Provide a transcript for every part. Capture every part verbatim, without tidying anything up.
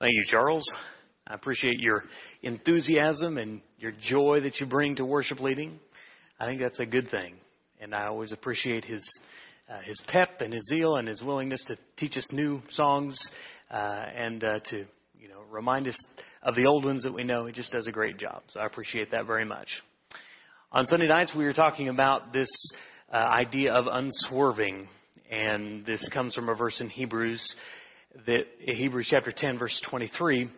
Thank you, Charles. I appreciate your enthusiasm and your joy that you bring to worship leading. I think that's a good thing. And I always appreciate his uh, his pep and his zeal and his willingness to teach us new songs uh, and uh, to you know remind us of the old ones that we know. He just does a great job. So I appreciate that very much. On Sunday nights, we were talking about this uh, idea of unswerving. And this comes from a verse in Hebrews, that Hebrews chapter ten, verse twenty-three,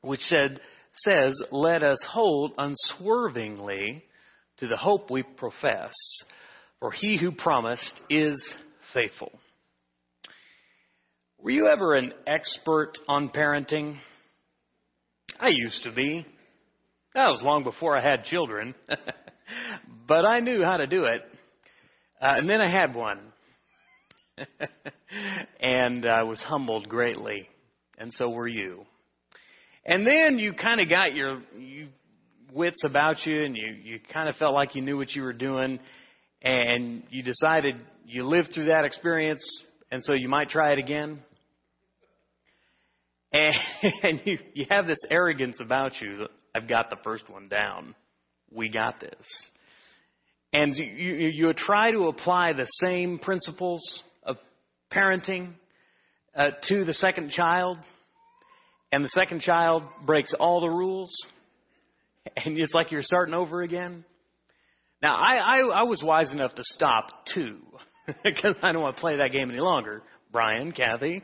which said, says, "Let us hold unswervingly to the hope we profess, for he who promised is faithful." Were you ever an expert on parenting? I used to be. That was long before I had children, but I knew how to do it. Uh, and then I had one, and I was humbled greatly, and so were you. And then you kind of got your you wits about you, and you, you kind of felt like you knew what you were doing, and you decided you lived through that experience, and so you might try it again. And, and you, you have this arrogance about you that, "I've got the first one down. We got this." And you, you, you try to apply the same principles of parenting uh, to the second child. And the second child breaks all the rules, and it's like you're starting over again. Now, I, I, I was wise enough to stop, too, because I don't want to play that game any longer. Brian, Kathy,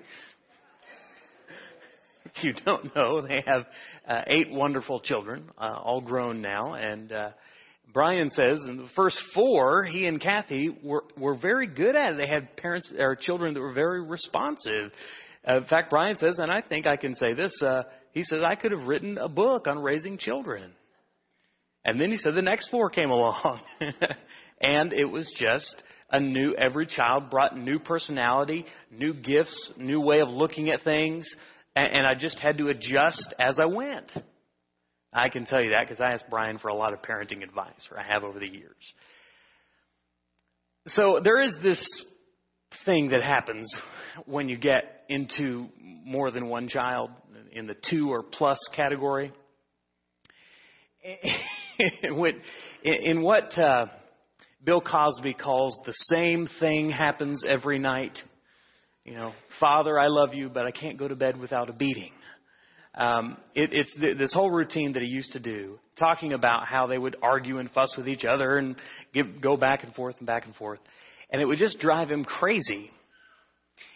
if you don't know, they have uh, eight wonderful children, uh, all grown now. And uh, Brian says in the first four, he and Kathy were, were very good at it. They had parents or children that were very responsive. In fact, Brian says, and I think I can say this, uh, he says, "I could have written a book on raising children." And then he said the next four came along. And it was just a new, every child brought new personality, new gifts, new way of looking at things. And, and I just had to adjust as I went. I can tell you that because I asked Brian for a lot of parenting advice, or I have over the years. So there is this thing that happens when you get into more than one child, in the two or plus category. In what uh, Bill Cosby calls the same thing happens every night. You know, "Father, I love you, but I can't go to bed without a beating." Um, it, it's th- this whole routine that he used to do, talking about how they would argue and fuss with each other and give, go back and forth and back and forth. And it would just drive him crazy.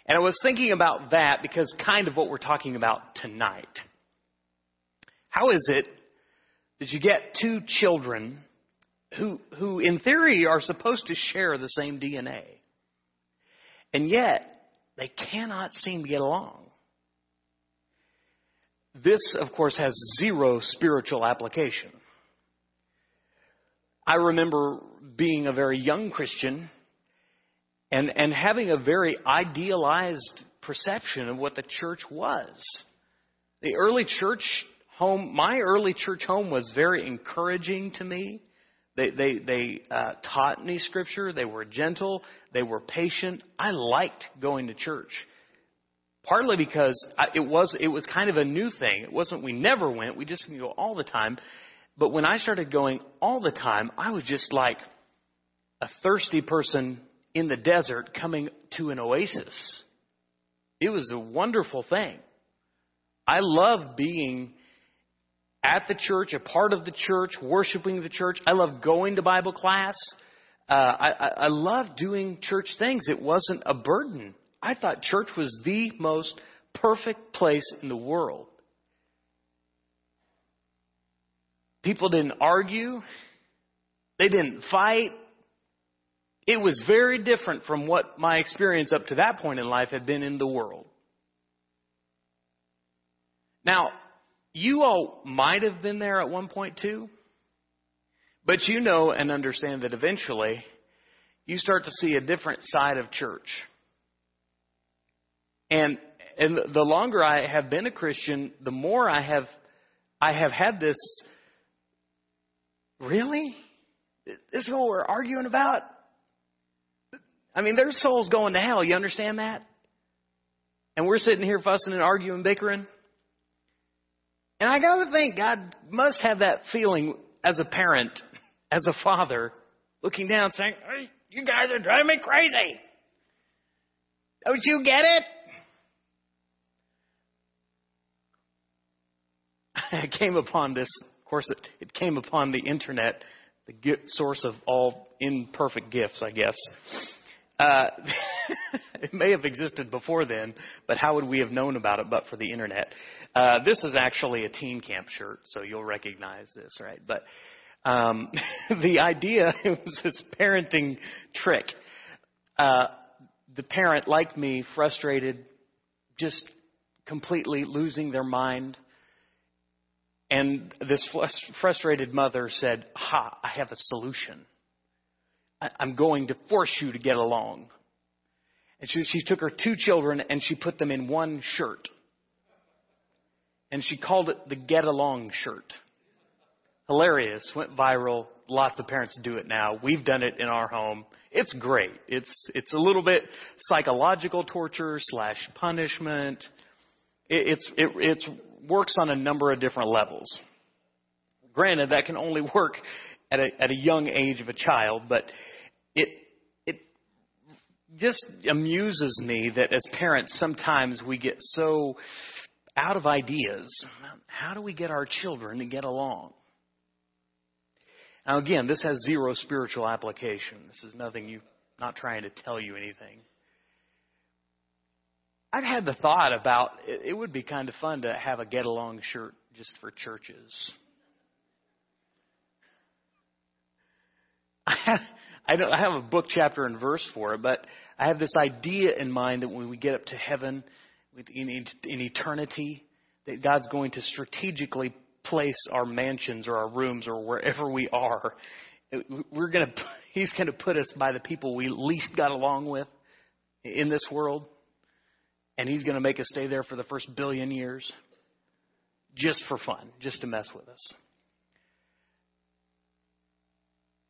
And I was thinking about that because kind of what we're talking about tonight. How is it that you get two children who, who in theory are supposed to share the same D N A, and yet they cannot seem to get along? This, of course, has zero spiritual application. I remember being a very young Christian And and having a very idealized perception of what the church was. The early church home, my early church home was very encouraging to me. They they they uh, taught me Scripture. They were gentle. They were patient. I liked going to church, partly because I, it was it was kind of a new thing. It wasn't we never went. We just go all the time. But when I started going all the time, I was just like a thirsty person in the desert coming to an oasis. It was a wonderful thing. I love being at the church, a part of the church, worshiping the church. I love going to Bible class. Uh, I, I, I love doing church things. It wasn't a burden. I thought church was the most perfect place in the world. People didn't argue. They didn't fight. It was very different from what my experience up to that point in life had been in the world. Now, you all might have been there at one point too, but you know and understand that eventually you start to see a different side of church. And and the longer I have been a Christian, the more I have I have had this, really? This is what we're arguing about? I mean, their soul's going to hell. You understand that? And we're sitting here fussing and arguing, bickering. And I got to think God must have that feeling as a parent, as a father, looking down saying, hey, you guys are driving me crazy. Don't you get it? I came upon this. Of course, it, it came upon the internet, the gift, source of all imperfect gifts, I guess. Uh, it may have existed before then, but how would we have known about it but for the internet? Uh, this is actually a teen camp shirt, so you'll recognize this, right? But um, the idea, it was this parenting trick. Uh, the parent, like me, frustrated, just completely losing their mind. And this frustrated mother said, ha, I have a solution. I'm going to force you to get along. And she, she took her two children and she put them in one shirt. And she called it the Get Along shirt. Hilarious. Went viral. Lots of parents do it now. We've done it in our home. It's great. It's it's a little bit psychological torture slash punishment. It, it's it, it's works on a number of different levels. Granted, that can only work at a at a young age of a child, but it it just amuses me that as parents sometimes we get so out of ideas. How do we get our children to get along? Now again, this has zero spiritual application. This is nothing you not trying to tell you anything. I've had the thought about it would be kind of fun to have a Get Along shirt just for churches. I have, I don't I have a book chapter and verse for it, but I have this idea in mind that when we get up to heaven in, in, in eternity, that God's going to strategically place our mansions or our rooms or wherever we are. We're gonna He's going to put us by the people we least got along with in this world. And he's going to make us stay there for the first billion years just for fun, just to mess with us.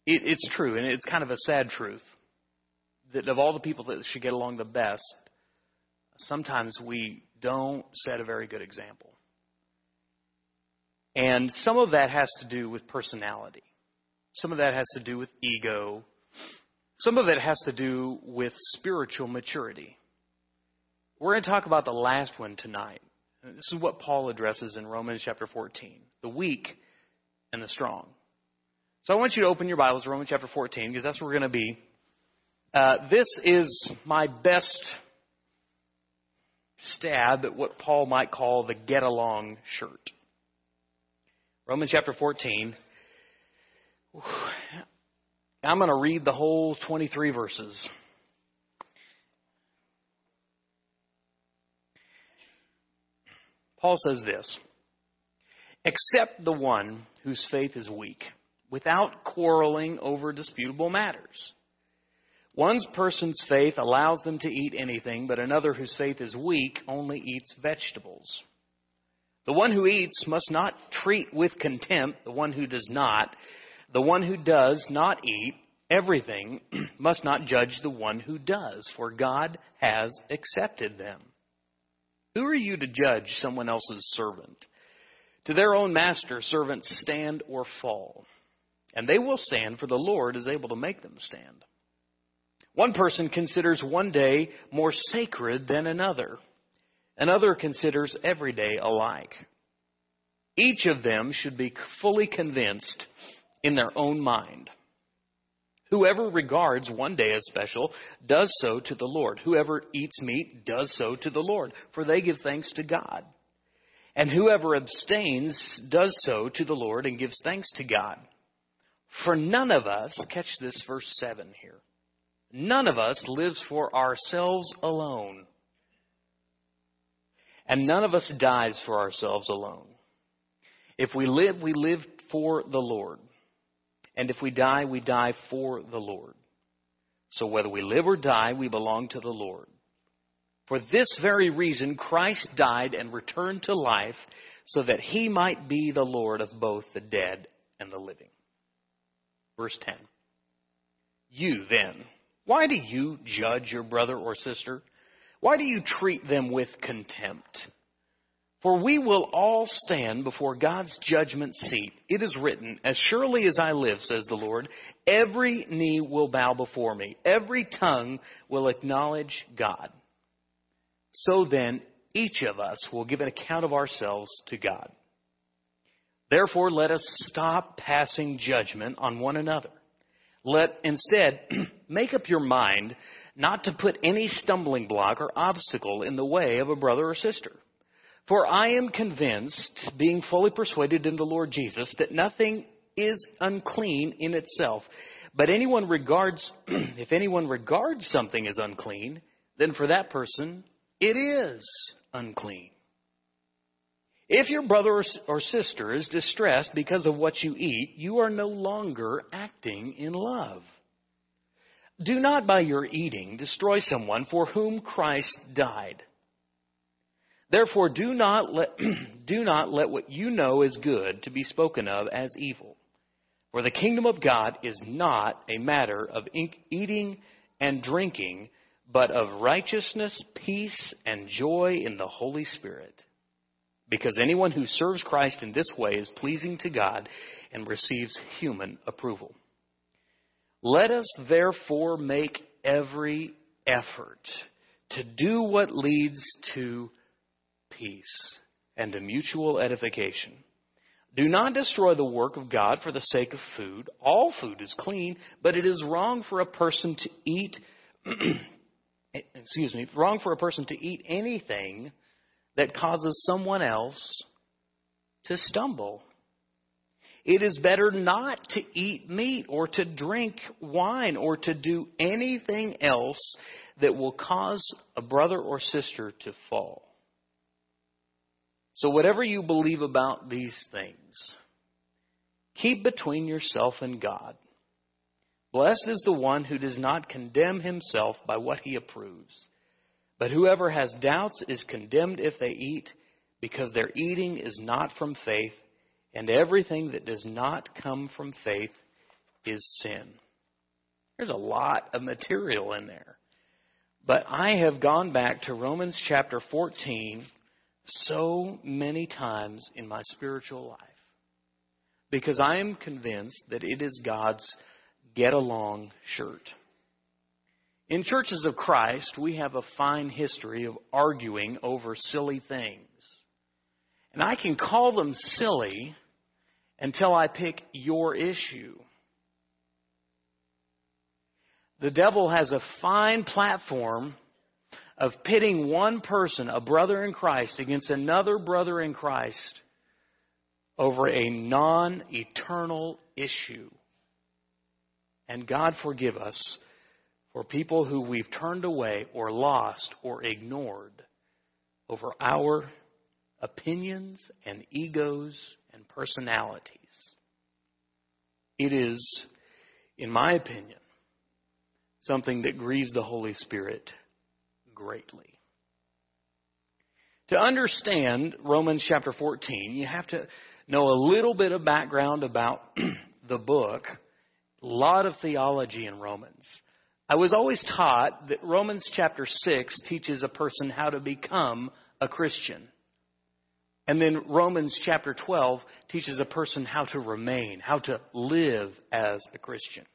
It, it's true, and it's kind of a sad truth, that of all the people that should get along the best, sometimes we don't set a very good example. And some of that has to do with personality. Some of that has to do with ego. Some of it has to do with spiritual maturity. We're going to talk about the last one tonight. This is what Paul addresses in Romans chapter fourteen, the weak and the strong. So I want you to open your Bibles to Romans chapter fourteen, because that's where we're going to be. Uh, this is my best stab at what Paul might call the Get Along shirt. Romans chapter fourteen. I'm going to read the whole twenty-three verses. Paul says this, except the one whose faith is weak, without quarreling over disputable matters. One person's faith allows them to eat anything, but another whose faith is weak only eats vegetables. The one who eats must not treat with contempt the one who does not. The one who does not eat everything must not judge the one who does, for God has accepted them. Who are you to judge someone else's servant? To their own master, servants stand or fall, and they will stand, for the Lord is able to make them stand. One person considers one day more sacred than another. Another considers every day alike. Each of them should be fully convinced in their own mind. Whoever regards one day as special does so to the Lord. Whoever eats meat does so to the Lord, for they give thanks to God. And whoever abstains does so to the Lord and gives thanks to God. For none of us, catch this verse seven here, none of us lives for ourselves alone. And none of us dies for ourselves alone. If we live, we live for the Lord. And if we die, we die for the Lord. So whether we live or die, we belong to the Lord. For this very reason, Christ died and returned to life, so that he might be the Lord of both the dead and the living. Verse ten. You then, why do you judge your brother or sister? Why do you treat them with contempt? For we will all stand before God's judgment seat. It is written, as surely as I live, says the Lord, every knee will bow before me. Every tongue will acknowledge God. So then, each of us will give an account of ourselves to God. Therefore, let us stop passing judgment on one another. Let instead make up your mind not to put any stumbling block or obstacle in the way of a brother or sister. For I am convinced, being fully persuaded in the Lord Jesus, that nothing is unclean in itself. But anyone regards, if anyone regards something as unclean, then for that person it is unclean. If your brother or sister is distressed because of what you eat, you are no longer acting in love. Do not by your eating destroy someone for whom Christ died. Therefore, do not let do not let what you know is good to be spoken of as evil. For the kingdom of God is not a matter of eating and drinking, but of righteousness, peace, and joy in the Holy Spirit. Because anyone who serves Christ in this way is pleasing to God and receives human approval. Let us therefore make every effort to do what leads to peace and to mutual edification. Do not destroy the work of God for the sake of food. All food is clean, but it is wrong for a person to eat excuse me, wrong for a person to eat anything that causes someone else to stumble. It is better not to eat meat or to drink wine or to do anything else that will cause a brother or sister to fall. So whatever you believe about these things, keep between yourself and God. Blessed is the one who does not condemn himself by what he approves. But whoever has doubts is condemned if they eat, because their eating is not from faith, and everything that does not come from faith is sin. There's a lot of material in there. But I have gone back to Romans chapter fourteen so many times in my spiritual life, because I am convinced that it is God's get-along shirt. In churches of Christ, we have a fine history of arguing over silly things. And I can call them silly until I pick your issue. The devil has a fine platform of pitting one person, a brother in Christ, against another brother in Christ over a non-eternal issue. And God forgive us for people who we've turned away or lost or ignored over our opinions and egos and personalities. It is, in my opinion, something that grieves the Holy Spirit greatly. To understand Romans chapter fourteen, you have to know a little bit of background about the book, a lot of theology in Romans. I was always taught that Romans chapter six teaches a person how to become a Christian. And then Romans chapter twelve teaches a person how to remain, how to live as a Christian.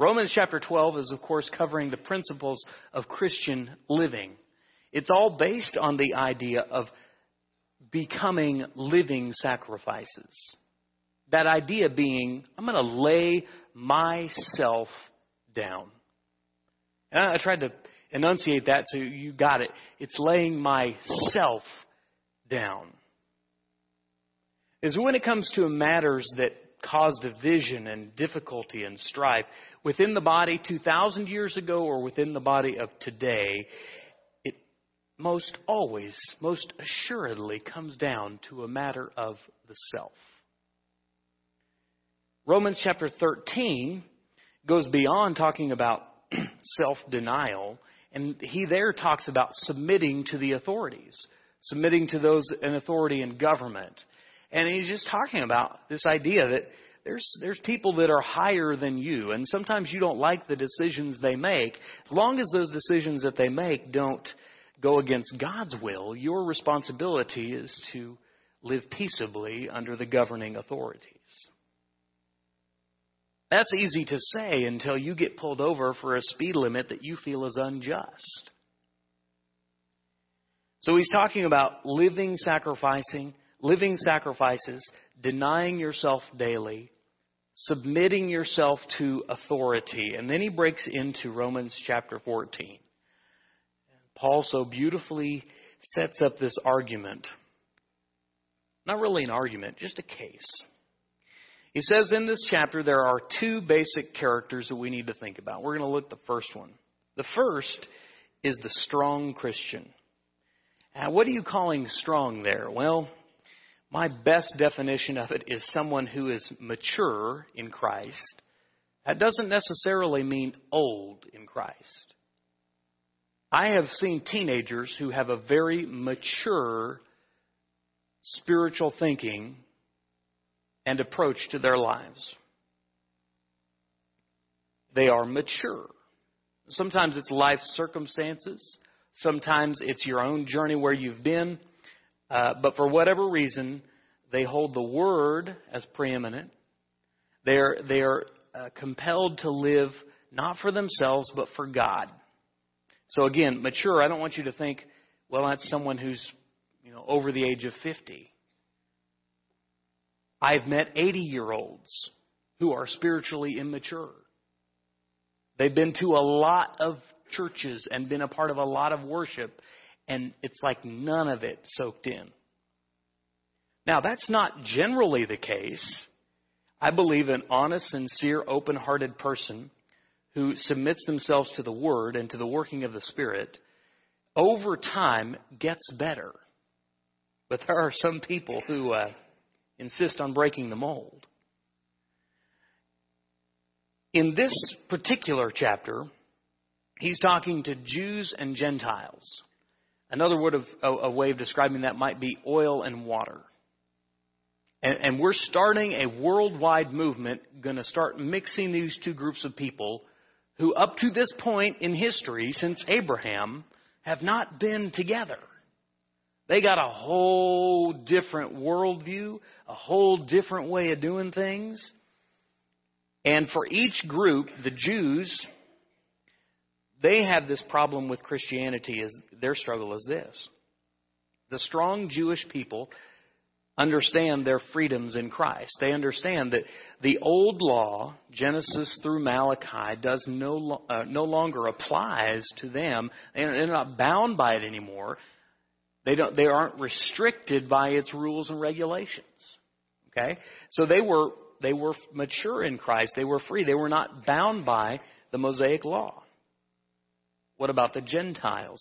Romans chapter twelve is, of course, covering the principles of Christian living. It's all based on the idea of becoming living sacrifices. That idea being, I'm going to lay myself down. And I tried to enunciate that so you got it. It's laying myself down. Is when it comes to matters that cause division and difficulty and strife within the body two thousand years ago or within the body of today, it most always, most assuredly comes down to a matter of the self. Romans chapter thirteen goes beyond talking about self-denial, and he there talks about submitting to the authorities, submitting to those in authority in government. And he's just talking about this idea that there's there's people that are higher than you, and sometimes you don't like the decisions they make. As long as those decisions that they make don't go against God's will, your responsibility is to live peaceably under the governing authorities. That's easy to say until you get pulled over for a speed limit that you feel is unjust. So he's talking about living, sacrificing, living sacrifices, denying yourself daily, submitting yourself to authority. And then he breaks into Romans chapter fourteen. Paul so beautifully sets up this argument. Not really an argument, just a case. He says in this chapter there are two basic characters that we need to think about. We're going to look at the first one. The first is the strong Christian. Now, what are you calling strong there? Well, my best definition of it is someone who is mature in Christ. That doesn't necessarily mean old in Christ. I have seen teenagers who have a very mature spiritual thinking and approach to their lives. They are mature. Sometimes it's life circumstances. Sometimes it's your own journey where you've been. Uh, but for whatever reason, they hold the Word as preeminent. They are, they are uh, compelled to live not for themselves, but for God. So again, mature, I don't want you to think, well, that's someone who's, you know, over the age of fifty. I've met eighty-year-olds who are spiritually immature. They've been to a lot of churches and been a part of a lot of worship, and it's like none of it soaked in. Now, that's not generally the case. I believe an honest, sincere, open-hearted person who submits themselves to the Word and to the working of the Spirit, over time gets better. But there are some people who uh, insist on breaking the mold. In this particular chapter, he's talking to Jews and Gentiles. Another word of a, a way of describing that might be oil and water. And, and we're starting a worldwide movement, going to start mixing these two groups of people who up to this point in history, since Abraham, have not been together. They got a whole different worldview, a whole different way of doing things. And for each group, the Jews, they have this problem with Christianity. Is their struggle is this. The strong Jewish people understand their freedoms in Christ. They understand that the old law, Genesis through Malachi, does no uh, no longer applies to them. They're not bound by it anymore. They don't. They aren't restricted by its rules and regulations. Okay, so they were they were mature in Christ. They were free. They were not bound by the Mosaic law. What about the Gentiles?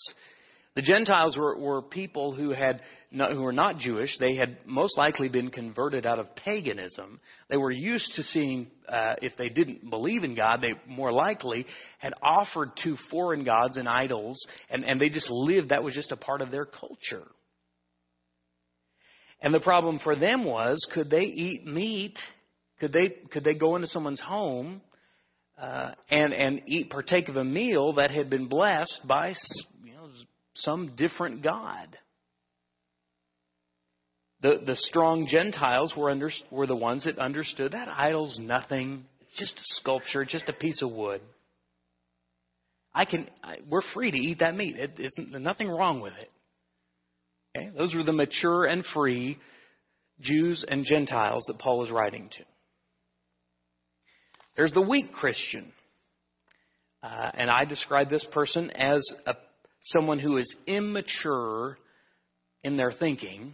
The Gentiles were, were people who had not, who were not Jewish. They had most likely been converted out of paganism. They were used to seeing, uh, if they didn't believe in God, they more likely had offered to foreign gods and idols, and, and they just lived. That was just a part of their culture. And the problem for them was, could they eat meat? Could they could they go into someone's home uh, and and eat partake of a meal that had been blessed by, you know, some different God? The the strong Gentiles were under, were the ones that understood that idol's nothing. It's just a sculpture, just a piece of wood. I can I, we're free to eat that meat. It isn't there's nothing wrong with it. Okay, those were the mature and free Jews and Gentiles that Paul is writing to. There's the weak Christian, uh, and I describe this person as a someone who is immature in their thinking.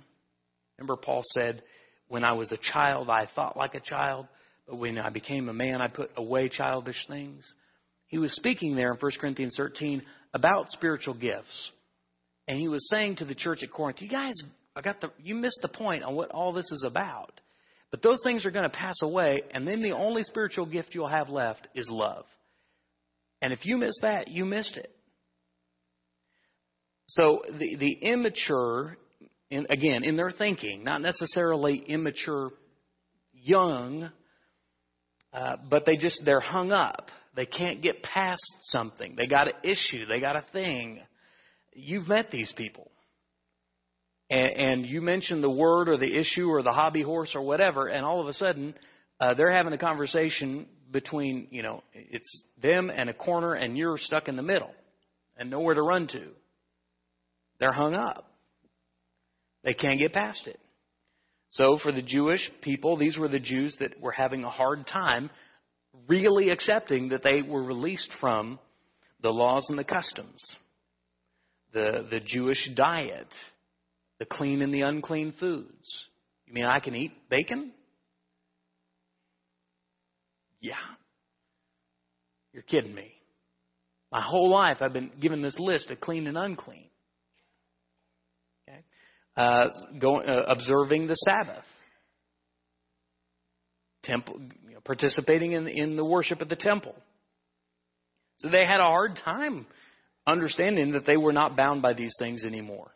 Remember, Paul said, when I was a child, I thought like a child, but when I became a man, I put away childish things. He was speaking there in First Corinthians thirteen about spiritual gifts. And he was saying to the church at Corinth, you guys, I got the, you missed the point on what all this is about. But those things are going to pass away, and then the only spiritual gift you'll have left is love. And if you miss that, you missed it. So the, the immature, in, again, in their thinking, not necessarily immature young, uh, but they just, they're hung up. They can't get past something. They got an issue. They got a thing. you've met these people. And, and you mention the word or the issue or the hobby horse or whatever, and all of a sudden uh, they're having a conversation between, you know, it's them and a corner, and you're stuck in the middle and nowhere to run to. They're hung up. They can't get past it. So for the Jewish people, these were the Jews that were having a hard time really accepting that they were released from the laws and the customs, the the Jewish diet, the clean and the unclean foods. You mean I can eat bacon? Yeah. You're kidding me. My whole life I've been given this list of clean and unclean. Okay. Uh, going, uh, observing the Sabbath. Temple, you know, participating in, in the worship at the temple. So they had a hard time understanding that they were not bound by these things anymore.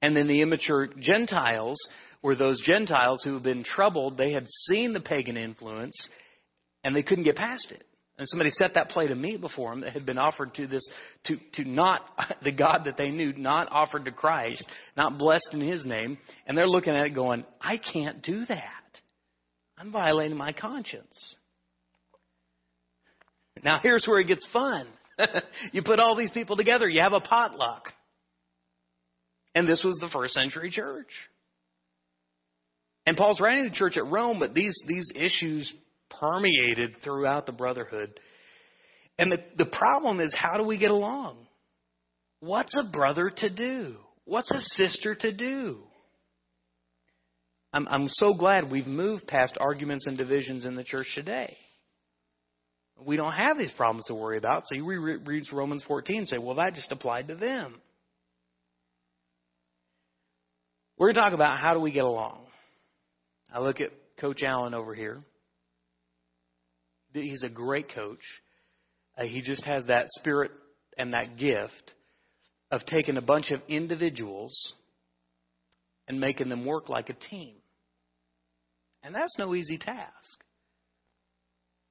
And then the immature Gentiles were those Gentiles who had been troubled. They had seen the pagan influence, and they couldn't get past it. And somebody set that plate of meat before them that had been offered to this, to, to not the God that they knew, not offered to Christ, not blessed in His name. And they're looking at it going, I can't do that. I'm violating my conscience. Now here's where it gets fun. You put all these people together. You have a potluck. And this was the first century church. And Paul's writing to the church at Rome, but these, these issues permeated throughout the brotherhood. And the, the problem is, how do we get along? What's a brother to do? What's a sister to do? I'm, I'm so glad we've moved past arguments and divisions in the church today. We don't have these problems to worry about. So you read Romans fourteen and say, well, that just applied to them. We're talking about how do we get along. I look at Coach Allen over here. He's a great coach. Uh, he just has that spirit and that gift of taking a bunch of individuals and making them work like a team. And that's no easy task.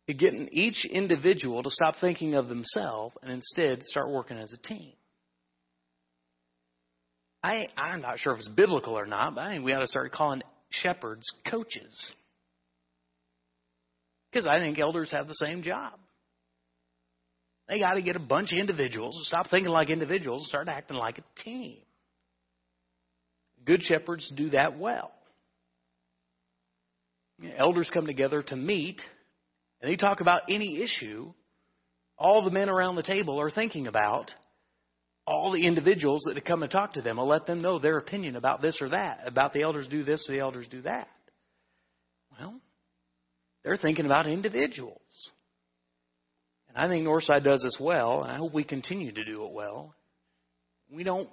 Getting each individual to stop thinking of themselves and instead start working as a team. I, I'm not sure if it's biblical or not, but I think we ought to start calling shepherds coaches. Because I think elders have the same job. They got to get a bunch of individuals to stop thinking like individuals and start acting like a team. Good shepherds do that well. Elders come together to meet, and they talk about any issue all the men around the table are thinking about. All the individuals that come and talk to them will let them know their opinion about this or that, about the elders do this or the elders do that. Well, they're thinking about individuals. And I think Northside does this well, and I hope we continue to do it well. We don't,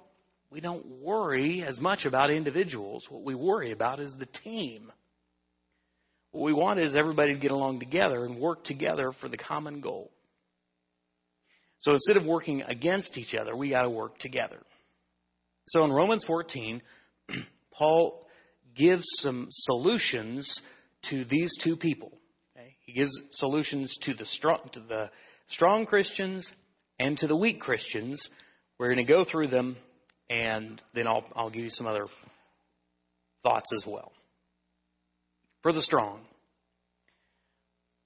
we don't worry as much about individuals. What we worry about is the team. What we want is everybody to get along together and work together for the common goal. So instead of working against each other, we got to work together. So in Romans fourteen, Paul gives some solutions to these two people. Okay? He gives solutions to the strong, to the strong Christians and to the weak Christians. We're going to go through them, and then I'll, I'll give you some other thoughts as well. For the strong,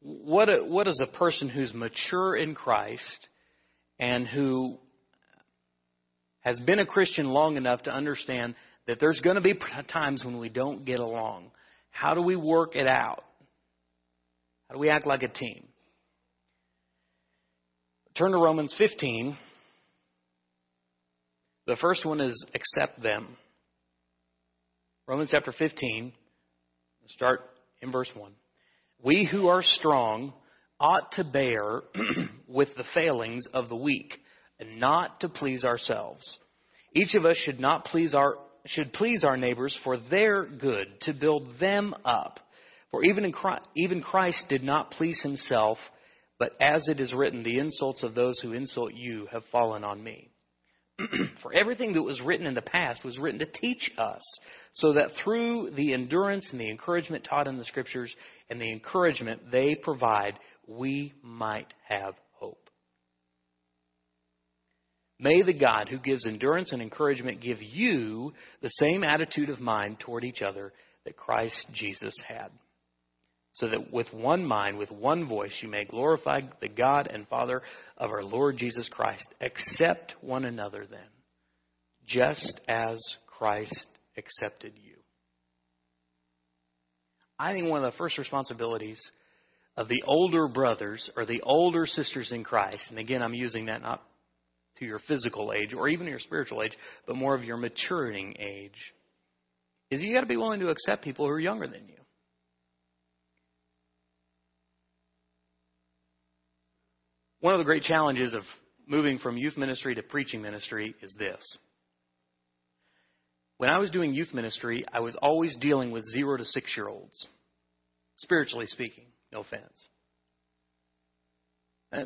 what a, what is a person who's mature in Christ and who has been a Christian long enough to understand that there's going to be times when we don't get along? How do we work it out? How do we act like a team? Turn to Romans fifteen. The first one is accept them. Romans chapter fifteen. Start in verse one. We who are strong ought to bear with the failings of the weak and not to please ourselves. Each of us should not please our should please our neighbors for their good, to build them up. For even in Christ, even Christ did not please himself, but as it is written, the insults of those who insult you have fallen on me. For everything that was written in the past was written to teach us, so that through the endurance and the encouragement taught in the Scriptures and the encouragement they provide, we might have hope. May the God who gives endurance and encouragement give you the same attitude of mind toward each other that Christ Jesus had, so that with one mind, with one voice, you may glorify the God and Father of our Lord Jesus Christ. Accept one another then, just as Christ accepted you. I think one of the first responsibilities of the older brothers or the older sisters in Christ, and again, I'm using that not to your physical age or even your spiritual age, but more of your maturing age, is you got to be willing to accept people who are younger than you. One of the great challenges of moving from youth ministry to preaching ministry is this. When I was doing youth ministry, I was always dealing with zero to six-year-olds, spiritually speaking, no offense.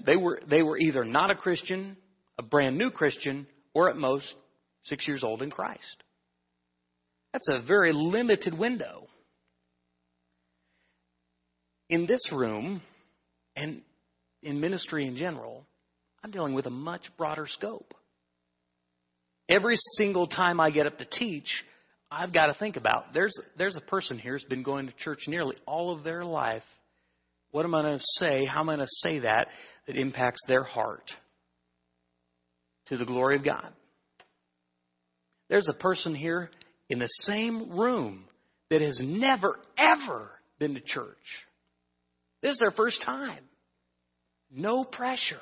They were, they were either not a Christian, a brand new Christian, or at most six years old in Christ. That's a very limited window. In this room, and in ministry in general, I'm dealing with a much broader scope. Every single time I get up to teach, I've got to think about, there's, there's a person here who's been going to church nearly all of their life. What am I going to say? How am I going to say that that impacts their heart to the glory of God? There's a person here in the same room that has never, ever been to church. This is their first time. No pressure.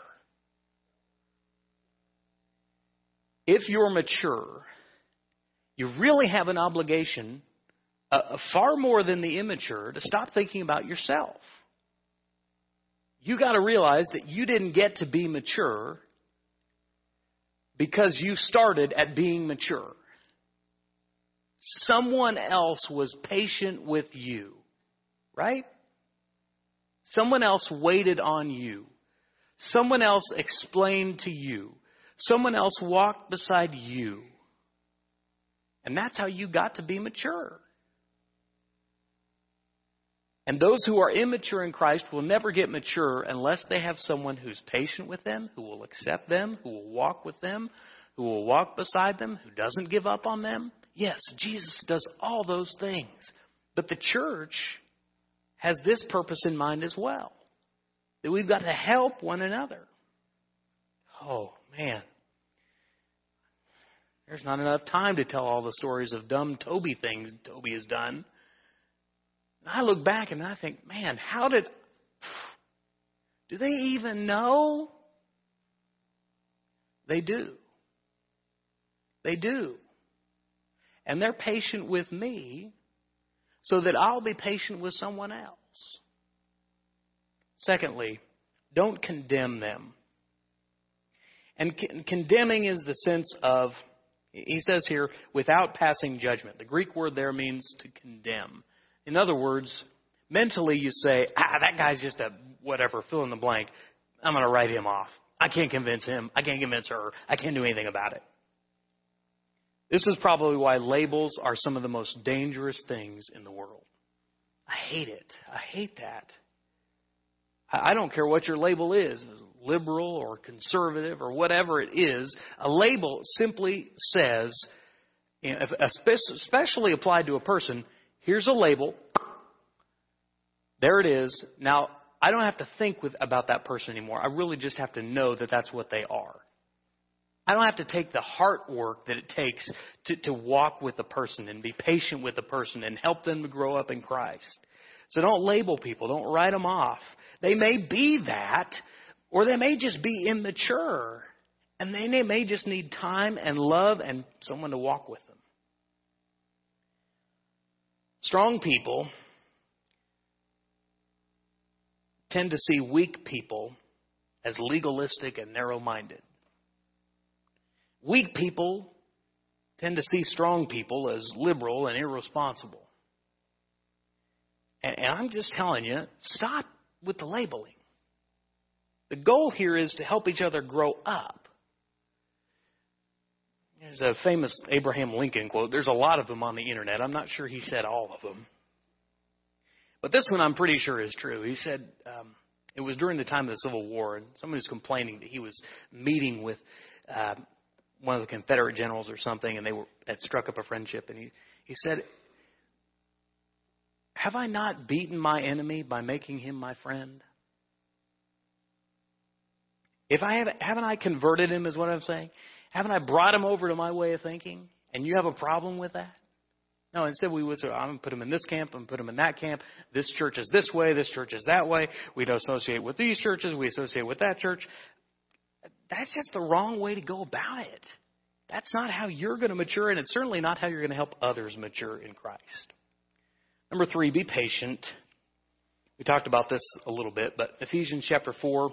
If you're mature, you really have an obligation, uh, far more than the immature, to stop thinking about yourself. You got to realize that you didn't get to be mature because you started at being mature. Someone else was patient with you, right? Someone else waited on you. Someone else explained to you. Someone else walked beside you. And that's how you got to be mature. And those who are immature in Christ will never get mature unless they have someone who's patient with them, who will accept them, who will walk with them, who will walk beside them, who doesn't give up on them. Yes, Jesus does all those things. But the church has this purpose in mind as well, that we've got to help one another. Oh, man. There's not enough time to tell all the stories of dumb Toby things Toby has done. And I look back and I think, man, how did... Do they even know? They do. They do. And they're patient with me, so that I'll be patient with someone else. Secondly, don't condemn them. And con- condemning is the sense of, he says here, without passing judgment. The Greek word there means to condemn. In other words, mentally you say, ah, that guy's just a whatever, fill in the blank. I'm going to write him off. I can't convince him. I can't convince her. I can't do anything about it. This is probably why labels are some of the most dangerous things in the world. I hate it. I hate that. I don't care what your label is, liberal or conservative or whatever it is. A label simply says, especially applied to a person, here's a label. There it is. Now, I don't have to think with, about that person anymore. I really just have to know that that's what they are. I don't have to take the heart work that it takes to, to walk with the person and be patient with the person and help them to grow up in Christ. So don't label people. Don't write them off. They may be that, or they may just be immature. And they may just need time and love and someone to walk with them. Strong people tend to see weak people as legalistic and narrow-minded. Weak people tend to see strong people as liberal and irresponsible. And, and I'm just telling you, stop with the labeling. The goal here is to help each other grow up. There's a famous Abraham Lincoln quote. There's a lot of them on the internet. I'm not sure he said all of them. But this one I'm pretty sure is true. He said um, it was during the time of the Civil War, and somebody was complaining that he was meeting with... Uh, one of the Confederate generals or something, and they were had struck up a friendship. And he, he said, have I not beaten my enemy by making him my friend? If I haven't, haven't I converted him is what I'm saying? Haven't I brought him over to my way of thinking? And you have a problem with that? No, instead we would say, I'm going to put him in this camp, I'm going to put him in that camp. This church is this way, this church is that way. We don't associate with these churches, we associate with that church. That's just the wrong way to go about it. That's not how you're going to mature, and it's certainly not how you're going to help others mature in Christ. Number three, be patient. We talked about this a little bit, but Ephesians chapter four,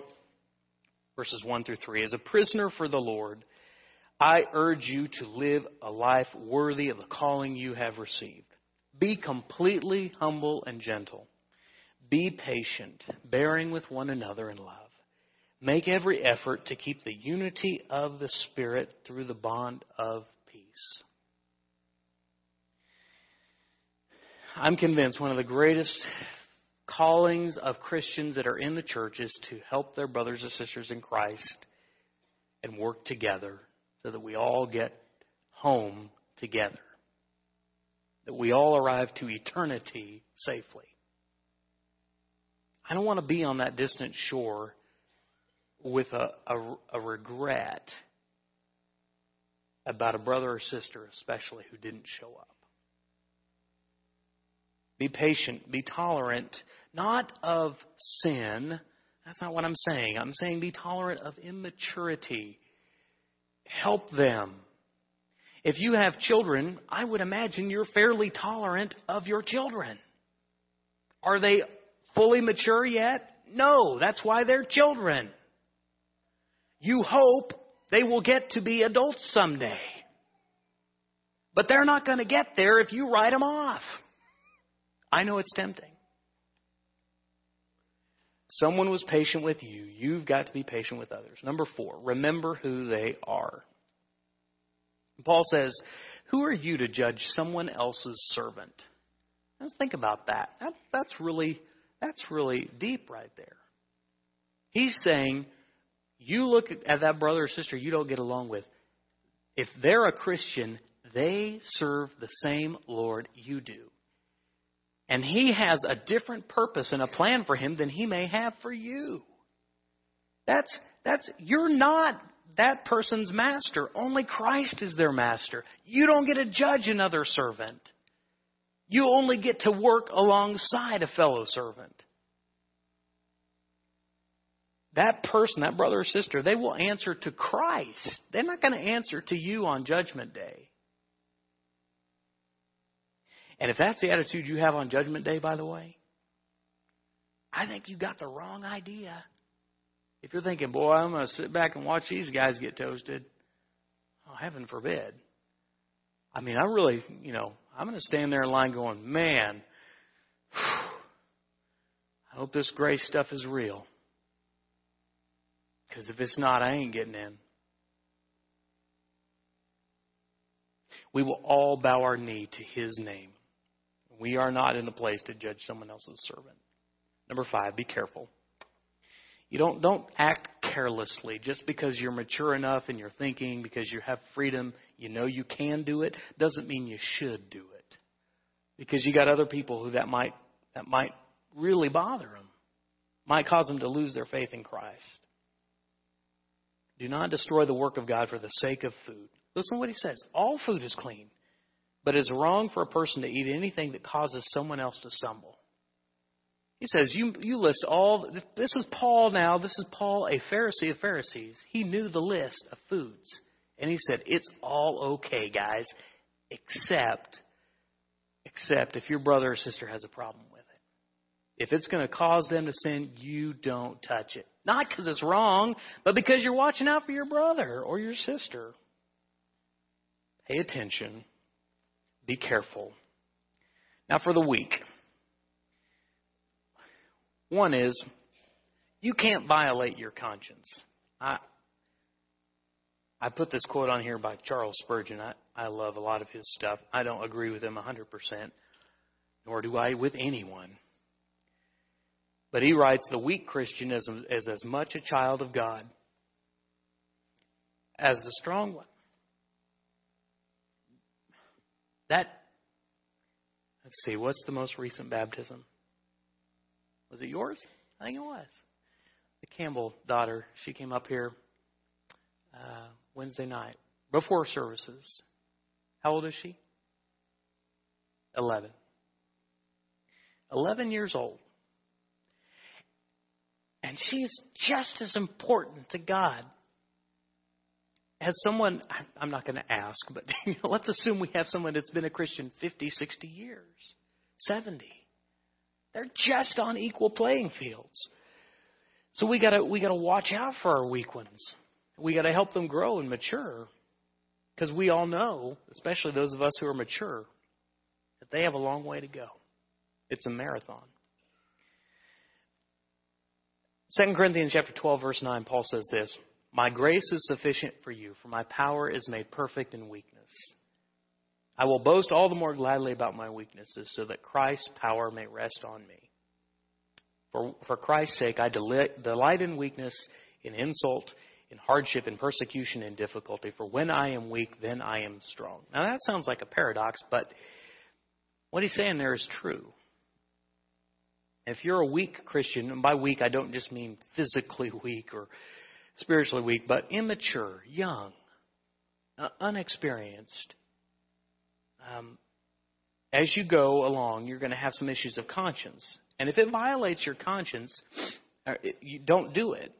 verses one through three. As a prisoner for the Lord, I urge you to live a life worthy of the calling you have received. Be completely humble and gentle. Be patient, bearing with one another in love. Make every effort to keep the unity of the Spirit through the bond of peace. I'm convinced one of the greatest callings of Christians that are in the church is to help their brothers and sisters in Christ and work together, so that we all get home together, that we all arrive to eternity safely. I don't want to be on that distant shore with a, a, a regret about a brother or sister, especially, who didn't show up. Be patient, be tolerant, not of sin. That's not what I'm saying. I'm saying be tolerant of immaturity. Help them. If you have children, I would imagine you're fairly tolerant of your children. Are they fully mature yet? No, that's why they're children. You hope they will get to be adults someday. But they're not going to get there if you write them off. I know it's tempting. Someone was patient with you. You've got to be patient with others. Number four, remember who they are. Paul says, who are you to judge someone else's servant? Let's think about that. that that's, really, that's really deep right there. He's saying, you look at that brother or sister you don't get along with. If they're a Christian, they serve the same Lord you do. And he has a different purpose and a plan for him than he may have for you. That's, that's, you're not that person's master. Only Christ is their master. You don't get to judge another servant. You only get to work alongside a fellow servant. That person, that brother or sister, they will answer to Christ. They're not going to answer to you on Judgment Day. And if that's the attitude you have on Judgment Day, by the way, I think you got the wrong idea. If you're thinking, boy, I'm going to sit back and watch these guys get toasted. Oh, heaven forbid. I mean, I really, you know, I'm going to stand there in line going, man, whew, I hope this grace stuff is real. Because if it's not, I ain't getting in. We will all bow our knee to His name. We are not in a place to judge someone else's servant. Number five, be careful. You don't don't act carelessly just because you're mature enough in your thinking, because you have freedom, you know you can do it, doesn't mean you should do it. Because you got other people who that might that might really bother them, might cause them to lose their faith in Christ. Do not destroy the work of God for the sake of food. Listen to what he says. All food is clean, but it is wrong for a person to eat anything that causes someone else to stumble. He says, you, you list all. This is Paul now. This is Paul, a Pharisee of Pharisees. He knew the list of foods. And he said, it's all okay, guys, except, except if your brother or sister has a problem with it. If it's going to cause them to sin, you don't touch it. Not because it's wrong, but because you're watching out for your brother or your sister. Pay attention. Be careful. Now for the weak. One is, you can't violate your conscience. I I put this quote on here by Charles Spurgeon. I, I love a lot of his stuff. I don't agree with him one hundred percent, nor do I with anyone. But he writes, the weak Christian is, is as much a child of God as the strong one. That, let's see, what's the most recent baptism? Was it yours? I think it was. The Campbell daughter, she came up here uh, Wednesday night, before services. How old is she? Eleven. Eleven years old. And she's just as important to God as someone, I'm not going to ask, but you know, let's assume we have someone that's been a Christian fifty, sixty years, seventy. They're just on equal playing fields. So we gotta we gotta watch out for our weak ones. We gotta help them grow and mature, because we all know, especially those of us who are mature, that they have a long way to go. It's a marathon. Second Corinthians chapter twelve, verse nine, Paul says this: "My grace is sufficient for you, for my power is made perfect in weakness. I will boast all the more gladly about my weaknesses, so that Christ's power may rest on me. For, for Christ's sake, I deli- delight in weakness, in insult, in hardship, in persecution, in difficulty. For when I am weak, then I am strong." Now that sounds like a paradox, but what he's saying there is true. If you're a weak Christian, and by weak I don't just mean physically weak or spiritually weak, but immature, young, uh, unexperienced, Um, as you go along, you're going to have some issues of conscience. And if it violates your conscience, you don't do it.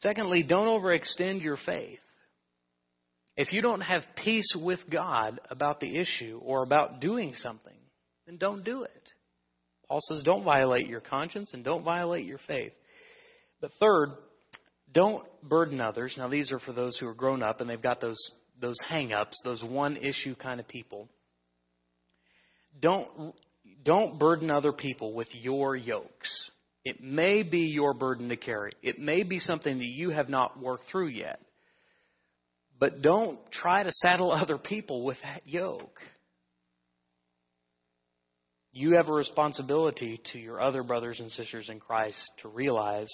Secondly, don't overextend your faith. If you don't have peace with God about the issue or about doing something, then don't do it. Paul says don't violate your conscience and don't violate your faith. But third, don't burden others. Now, these are for those who are grown up and they've got those those hang-ups, those one-issue kind of people. Don't, don't burden other people with your yokes. It may be your burden to carry. It may be something that you have not worked through yet. But don't try to saddle other people with that yoke. You have a responsibility to your other brothers and sisters in Christ to realize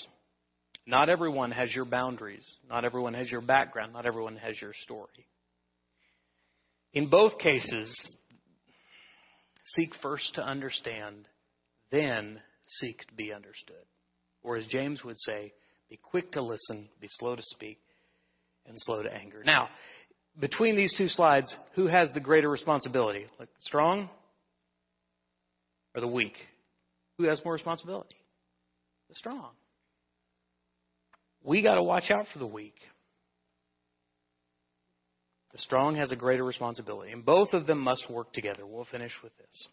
not everyone has your boundaries. Not everyone has your background. Not everyone has your story. In both cases, seek first to understand, then seek to be understood. Or as James would say, be quick to listen, be slow to speak, and slow to anger. Now, between these two slides, who has the greater responsibility? Like the strong or the weak? Who has more responsibility? The strong. We got to watch out for the weak. The strong has a greater responsibility, and both of them must work together. We'll finish with this.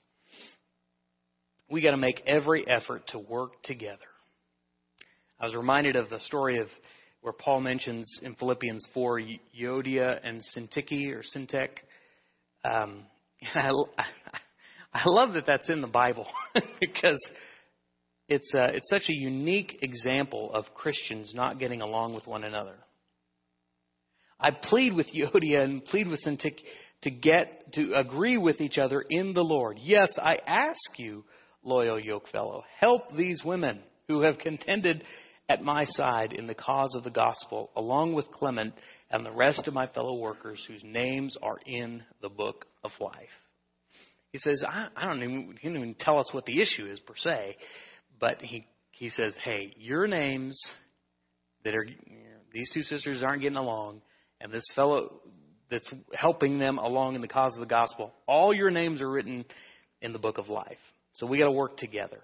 We got to make every effort to work together. I was reminded of the story of where Paul mentions in Philippians four, Euodia and Syntyche or Syntyche. Um, and I, I love that that's in the Bible because It's uh, it's such a unique example of Christians not getting along with one another. I plead with Euodia and plead with Syntyche to get to agree with each other in the Lord. Yes, I ask you, loyal yokefellow, help these women who have contended at my side in the cause of the gospel, along with Clement and the rest of my fellow workers whose names are in the book of life. He says, I, I don't even, he didn't even tell us what the issue is per se. But he, he says, hey, your names that are, you know, these two sisters aren't getting along, and this fellow that's helping them along in the cause of the gospel, all your names are written in the book of life. So we got to work together.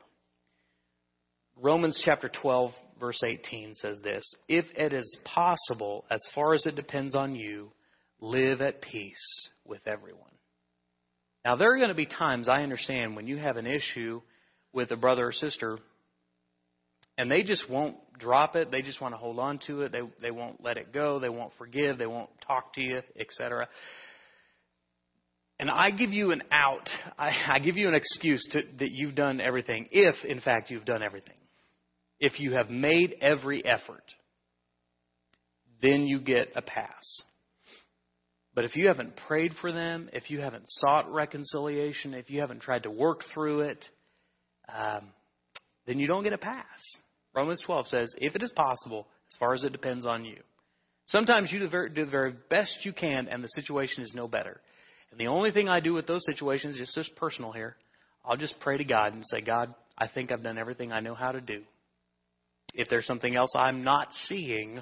Romans chapter twelve, verse eighteen says this: "If it is possible, as far as it depends on you, live at peace with everyone." Now, there are going to be times, I understand, when you have an issue with a brother or sister, and they just won't drop it. They just want to hold on to it. They they won't let it go. They won't forgive. They won't talk to you, et cetera. And I give you an out. I, I give you an excuse to, that you've done everything, if, in fact, you've done everything. If you have made every effort, then you get a pass. But if you haven't prayed for them, if you haven't sought reconciliation, if you haven't tried to work through it, Um, then you don't get a pass. Romans twelve says, if it is possible, as far as it depends on you. Sometimes you do the very best you can, and the situation is no better. And the only thing I do with those situations, just this personal here, I'll just pray to God and say, God, I think I've done everything I know how to do. If there's something else I'm not seeing,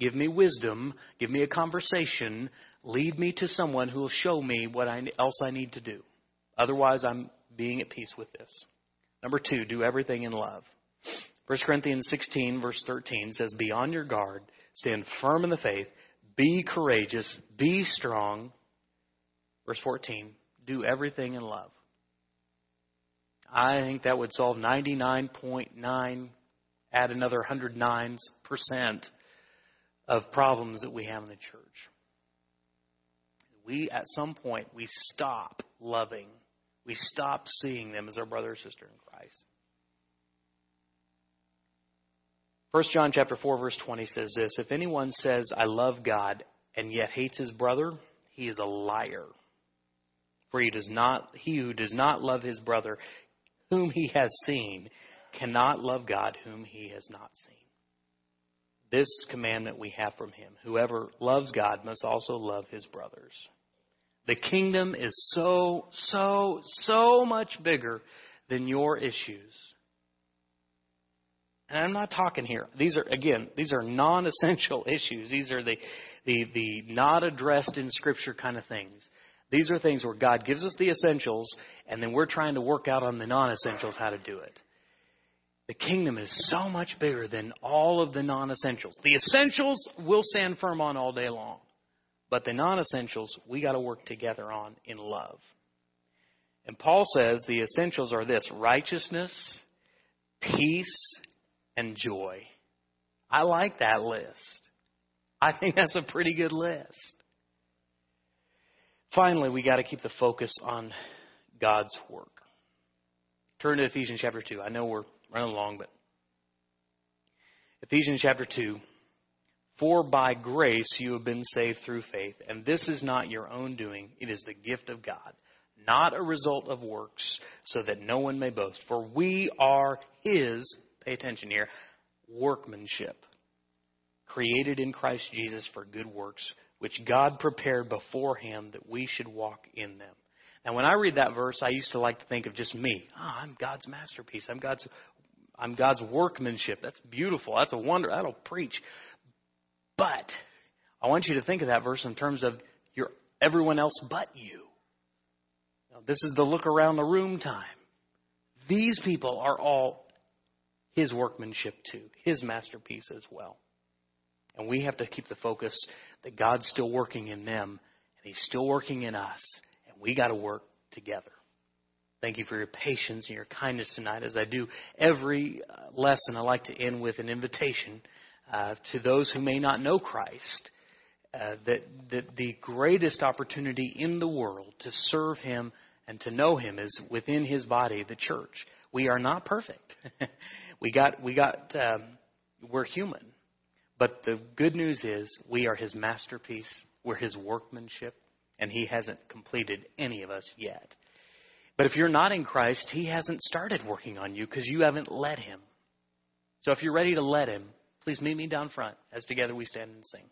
give me wisdom, give me a conversation, lead me to someone who will show me what else I need to do. Otherwise, I'm being at peace with this. Number two, do everything in love. First Corinthians sixteen, verse thirteen says, be on your guard, stand firm in the faith, be courageous, be strong. Verse fourteen, do everything in love. I think that would solve ninety-nine point nine, add another one hundred nine percent of problems that we have in the church. We, at some point, we stop loving. We stop seeing them as our brother or sister in Christ. First John chapter four, verse twenty says this, if anyone says, I love God, and yet hates his brother, he is a liar. For he does not, he who does not love his brother, whom he has seen, cannot love God, whom he has not seen. This commandment we have from him, whoever loves God must also love his brothers. The kingdom is so, so, so much bigger than your issues. And I'm not talking here. These are, again, these are non-essential issues. These are the, the, the not addressed in Scripture kind of things. These are things where God gives us the essentials, and then we're trying to work out on the non-essentials how to do it. The kingdom is so much bigger than all of the non-essentials. The essentials we'll stand firm on all day long. But the non-essentials, we got to work together on in love. And Paul says the essentials are this, righteousness, peace, and joy. I like that list. I think that's a pretty good list. Finally, we got to keep the focus on God's work. Turn to Ephesians chapter two. I know we're running along, but Ephesians chapter two. For by grace you have been saved through faith, and this is not your own doing. It is the gift of God, not a result of works, so that no one may boast. For we are his, pay attention here, workmanship, created in Christ Jesus for good works, which God prepared beforehand that we should walk in them. Now, when I read that verse, I used to like to think of just me. Oh, I'm God's masterpiece. I'm God's, I'm God's workmanship. That's beautiful. That's a wonder. That'll preach. But I want you to think of that verse in terms of your everyone else but you. Now, this is the look around the room time. These people are all his workmanship too, his masterpiece as well. And we have to keep the focus that God's still working in them, and he's still working in us, and we got to work together. Thank you for your patience and your kindness tonight. As I do every lesson, I like to end with an invitation Uh, to those who may not know Christ, uh, that, that the greatest opportunity in the world to serve him and to know him is within his body, the church. We are not perfect. we got, we got, um, we're human. But the good news is we are his masterpiece. We're his workmanship. And he hasn't completed any of us yet. But if you're not in Christ, he hasn't started working on you because you haven't let him. So if you're ready to let him, please meet me down front as together we stand and sing.